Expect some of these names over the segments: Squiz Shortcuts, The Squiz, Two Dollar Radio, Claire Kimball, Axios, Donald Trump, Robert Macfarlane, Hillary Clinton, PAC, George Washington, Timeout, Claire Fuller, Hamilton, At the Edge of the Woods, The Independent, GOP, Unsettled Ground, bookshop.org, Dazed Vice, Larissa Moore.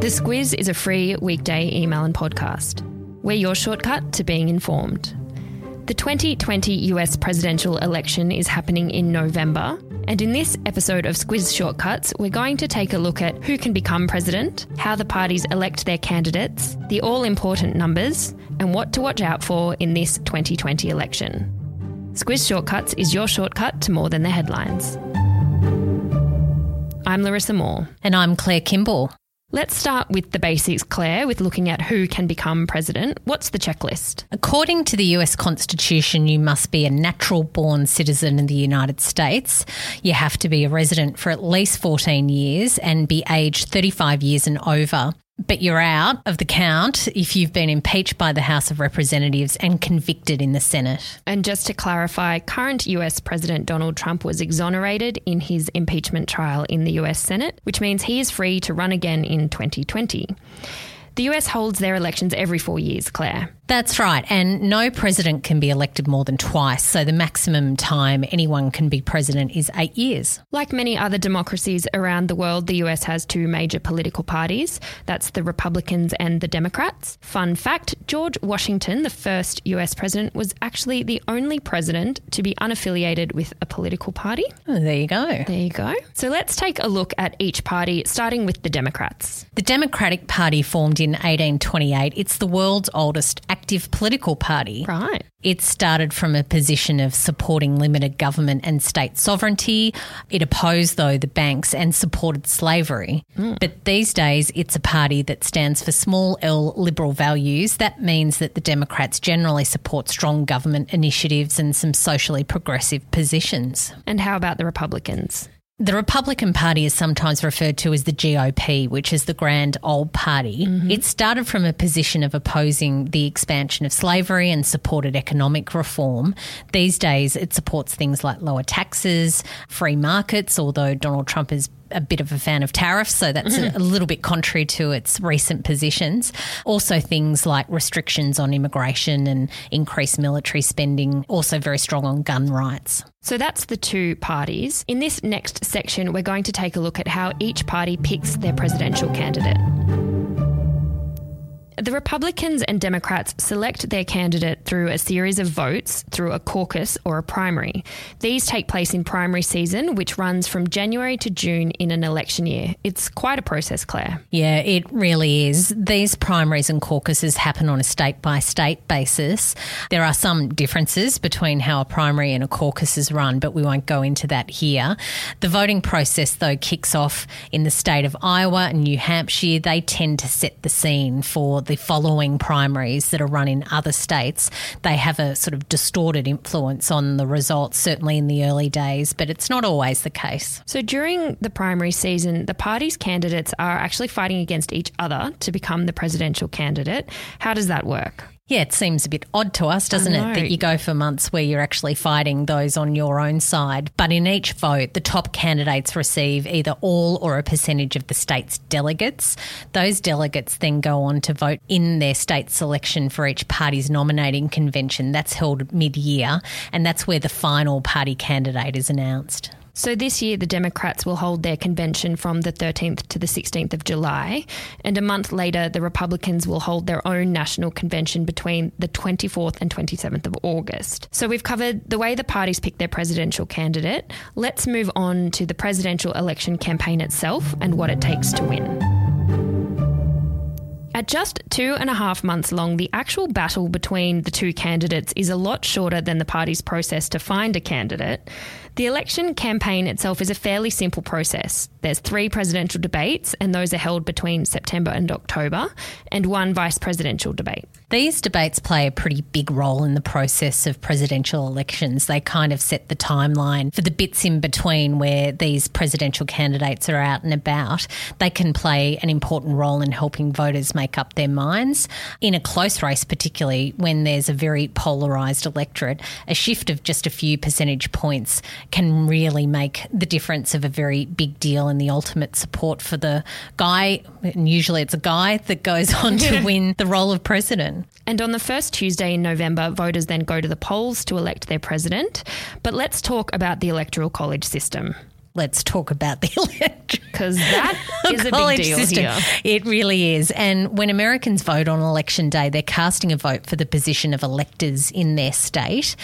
The Squiz is a free weekday email and podcast. We're your shortcut to being informed. The 2020 US presidential election is happening in November, and in this episode of Squiz Shortcuts, we're going to take a look at who can become president, how the parties elect their candidates, the all-important numbers, and what to watch out for in this 2020 election. Squiz Shortcuts is your shortcut to more than the headlines. I'm Larissa Moore. And I'm Claire Kimball. Let's start with the basics, Claire, with looking at who can become president. What's the checklist? According to the US Constitution, you must be a natural-born citizen in the United States. You have to be a resident for at least 14 years and be aged 35 years and over. But you're out of the count if you've been impeached by the House of Representatives and convicted in the Senate. And just to clarify, current US President Donald Trump was exonerated in his impeachment trial in the US Senate, which means he is free to run again in 2020. The US holds their elections every 4 years, Claire. That's right. And no president can be elected more than twice. So the maximum time anyone can be president is 8 years. Like many other democracies around the world, the US has two major political parties. That's the Republicans and the Democrats. Fun fact, George Washington, the first US president, was actually the only president to be unaffiliated with a political party. Oh, there you go. There you go. So let's take a look at each party, starting with the Democrats. The Democratic Party formed in 1828. It's the world's oldest active political party. Right. It started from a position of supporting limited government and state sovereignty. It opposed, though, the banks and supported slavery. Mm. But these days, it's a party that stands for small L liberal values. That means that the Democrats generally support strong government initiatives and some socially progressive positions. And how about the Republicans? The Republican Party is sometimes referred to as the GOP, which is the Grand Old Party. Mm-hmm. It started from a position of opposing the expansion of slavery and supported economic reform. These days, it supports things like lower taxes, free markets, although Donald Trump is a bit of a fan of tariffs, so that's a little bit contrary to its recent positions. Also things like restrictions on immigration and increased military spending, also very strong on gun rights. So that's the two parties. In this next section, we're going to take a look at how each party picks their presidential candidate. The Republicans and Democrats select their candidate through a series of votes, through a caucus or a primary. These take place in primary season, which runs from January to June in an election year. It's quite a process, Claire. Yeah, it really is. These primaries and caucuses happen on a state-by-state basis. There are some differences between how a primary and a caucus is run, but we won't go into that here. The voting process, though, kicks off in the state of Iowa and New Hampshire. They tend to set the scene for the following primaries that are run in other states. They have a sort of distorted influence on the results, certainly in the early days, but it's not always the case. So during the primary season, the party's candidates are actually fighting against each other to become the presidential candidate. How does that work? Yeah, it seems a bit odd to us, doesn't it, that you go for months where you're actually fighting those on your own side. But in each vote, the top candidates receive either all or a percentage of the state's delegates. Those delegates then go on to vote in their state selection for each party's nominating convention. That's held mid-year, and that's where the final party candidate is announced. So this year the Democrats will hold their convention from the 13th to the 16th of July, and a month later the Republicans will hold their own national convention between the 24th and 27th of August. So we've covered the way the parties pick their presidential candidate. Let's move on to the presidential election campaign itself and what it takes to win. At just 2.5 months long, the actual battle between the two candidates is a lot shorter than the party's process to find a candidate. The election campaign itself is a fairly simple process. There's 3 presidential debates, and those are held between September and October, and 1 vice presidential debate. These debates play a pretty big role in the process of presidential elections. They kind of set the timeline for the bits in between where these presidential candidates are out and about. They can play an important role in helping voters make up their minds. In a close race, particularly when there's a very polarised electorate, a shift of just a few percentage points can really make the difference of a very big deal in the ultimate support for the guy, and usually it's a guy, that goes on to win the role of president. And on the first Tuesday in November, voters then go to the polls to elect their president. But let's talk about the Electoral College system. let's talk about the electoral. Because that is a big deal system. Here. It really is. And when Americans vote on election day, they're casting a vote for the position of electors in their state.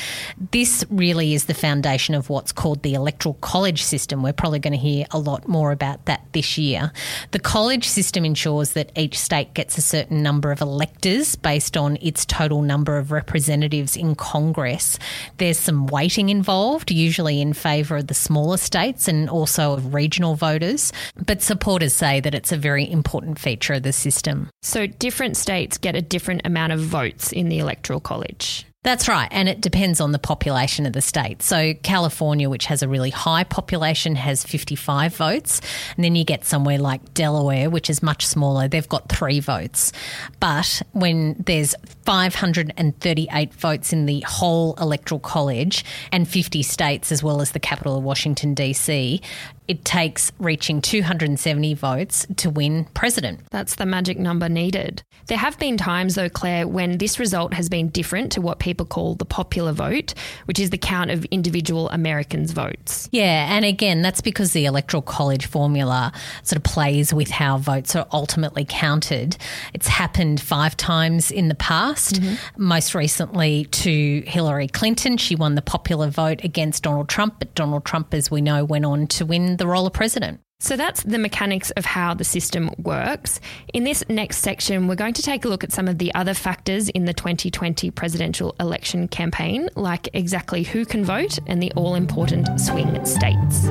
This really is the foundation of what's called the electoral college system. We're probably going to hear a lot more about that this year. The college system ensures that each state gets a certain number of electors based on its total number of representatives in Congress. There's some weighting involved, usually in favour of the smaller states and also of regional voters. But supporters say that it's a very important feature of the system. So different states get a different amount of votes in the Electoral College. That's right, and it depends on the population of the state. So California, which has a really high population, has 55 votes, and then you get somewhere like Delaware, which is much smaller. They've got 3 votes. But when there's 538 votes in the whole Electoral College and 50 states as well as the capital of Washington, D.C., it takes reaching 270 votes to win president. That's the magic number needed. There have been times, though, Claire, when this result has been different to what people call the popular vote, which is the count of individual Americans' votes. Yeah, and again, that's because the Electoral College formula sort of plays with how votes are ultimately counted. It's happened 5 times in the past, most recently to Hillary Clinton. She won the popular vote against Donald Trump, but Donald Trump, as we know, went on to win the role of president. So that's the mechanics of how the system works. In this next section, we're going to take a look at some of the other factors in the 2020 presidential election campaign, like exactly who can vote and the all-important swing states.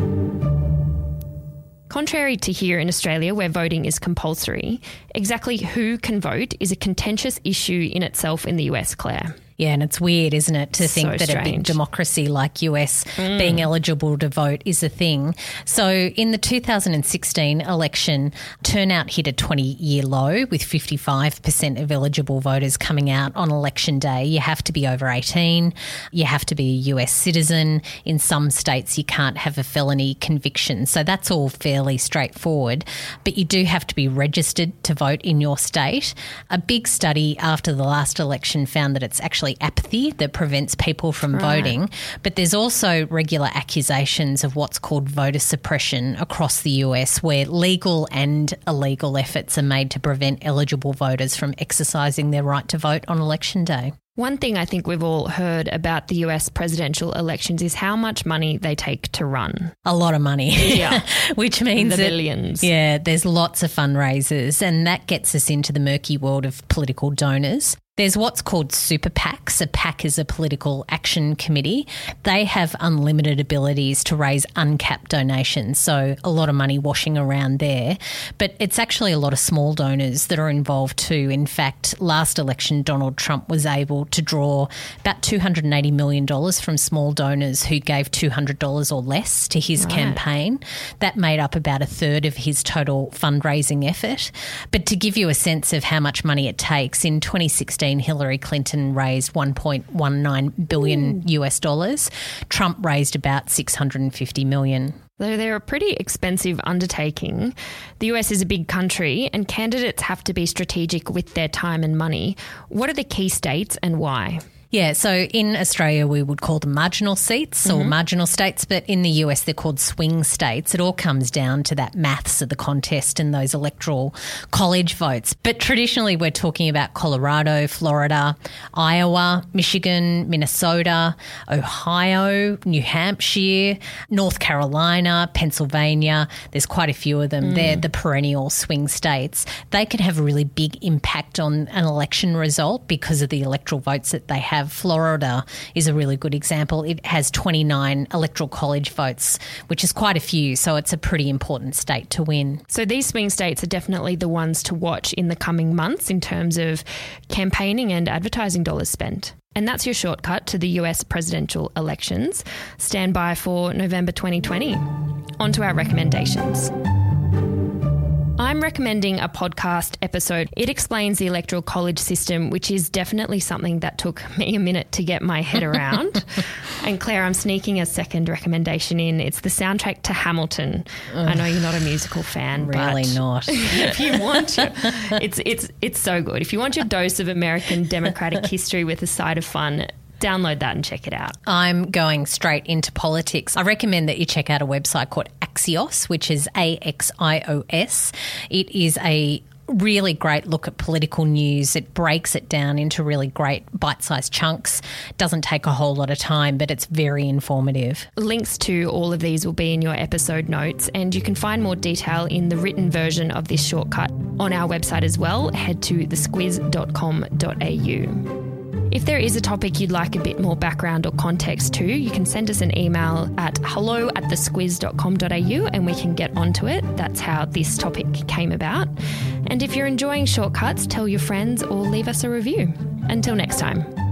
Contrary to here in Australia, where voting is compulsory, exactly who can vote is a contentious issue in itself in the US, Claire. Yeah, and it's weird, isn't it, to think that a big democracy like US being eligible to vote is a thing. So in the 2016 election, turnout hit a 20-year low with 55% of eligible voters coming out on election day. You have to be over 18. You have to be a US citizen. In some states, you can't have a felony conviction. So that's all fairly straightforward. But you do have to be registered to vote in your state. A big study after the last election found that it's actually apathy that prevents people from voting. But there's also regular accusations of what's called voter suppression across the US, where legal and illegal efforts are made to prevent eligible voters from exercising their right to vote on election day. One thing I think we've all heard about the US presidential elections is how much money they take to run. A lot of money. Yeah. Which means the billions. Yeah, there's lots of fundraisers, and that gets us into the murky world of political donors. There's what's called super PACs. A PAC is a political action committee. They have unlimited abilities to raise uncapped donations, so a lot of money washing around there. But it's actually a lot of small donors that are involved too. In fact, last election, Donald Trump was able to draw about $280 million from small donors who gave $200 or less to his campaign. That made up about a third of his total fundraising effort. But to give you a sense of how much money it takes, in 2016, Hillary Clinton raised $1.19 billion US dollars. Trump raised about $650 million. Though they're a pretty expensive undertaking, the US is a big country and candidates have to be strategic with their time and money. What are the key states and why? Yeah, so in Australia we would call them marginal seats or marginal states, but in the US they're called swing states. It all comes down to that maths of the contest and those electoral college votes. But traditionally we're talking about Colorado, Florida, Iowa, Michigan, Minnesota, Ohio, New Hampshire, North Carolina, Pennsylvania. There's quite a few of them. They're the perennial swing states. They can have a really big impact on an election result because of the electoral votes that they have. Florida is a really good example. It has 29 electoral college votes, which is quite a few, so it's a pretty important state to win. So these swing states are definitely the ones to watch in the coming months in terms of campaigning and advertising dollars spent. And that's your shortcut to the US presidential elections. Stand by for November 2020. On to our recommendations. I'm recommending a podcast episode. It explains the electoral college system, which is definitely something that took me a minute to get my head around. And Claire, I'm sneaking a second recommendation in. It's the soundtrack to Hamilton. Ugh, I know you're not a musical fan, really, but not. If you want to, it's so good. If you want your dose of American democratic history with a side of fun, download that and check it out. I'm going straight into politics. I recommend that you check out a website called Axios. Axios, which is AXIOS. It is a really great look at political news. It breaks it down into really great bite-sized chunks. Doesn't take a whole lot of time, but it's very informative. Links to all of these will be in your episode notes, and you can find more detail in the written version of this shortcut on our website as well. Head to thesquiz.com.au. If there is a topic you'd like a bit more background or context to, you can send us an email at hello@thesquiz.com.au and we can get onto it. That's how this topic came about. And if you're enjoying Shortcuts, tell your friends or leave us a review. Until next time.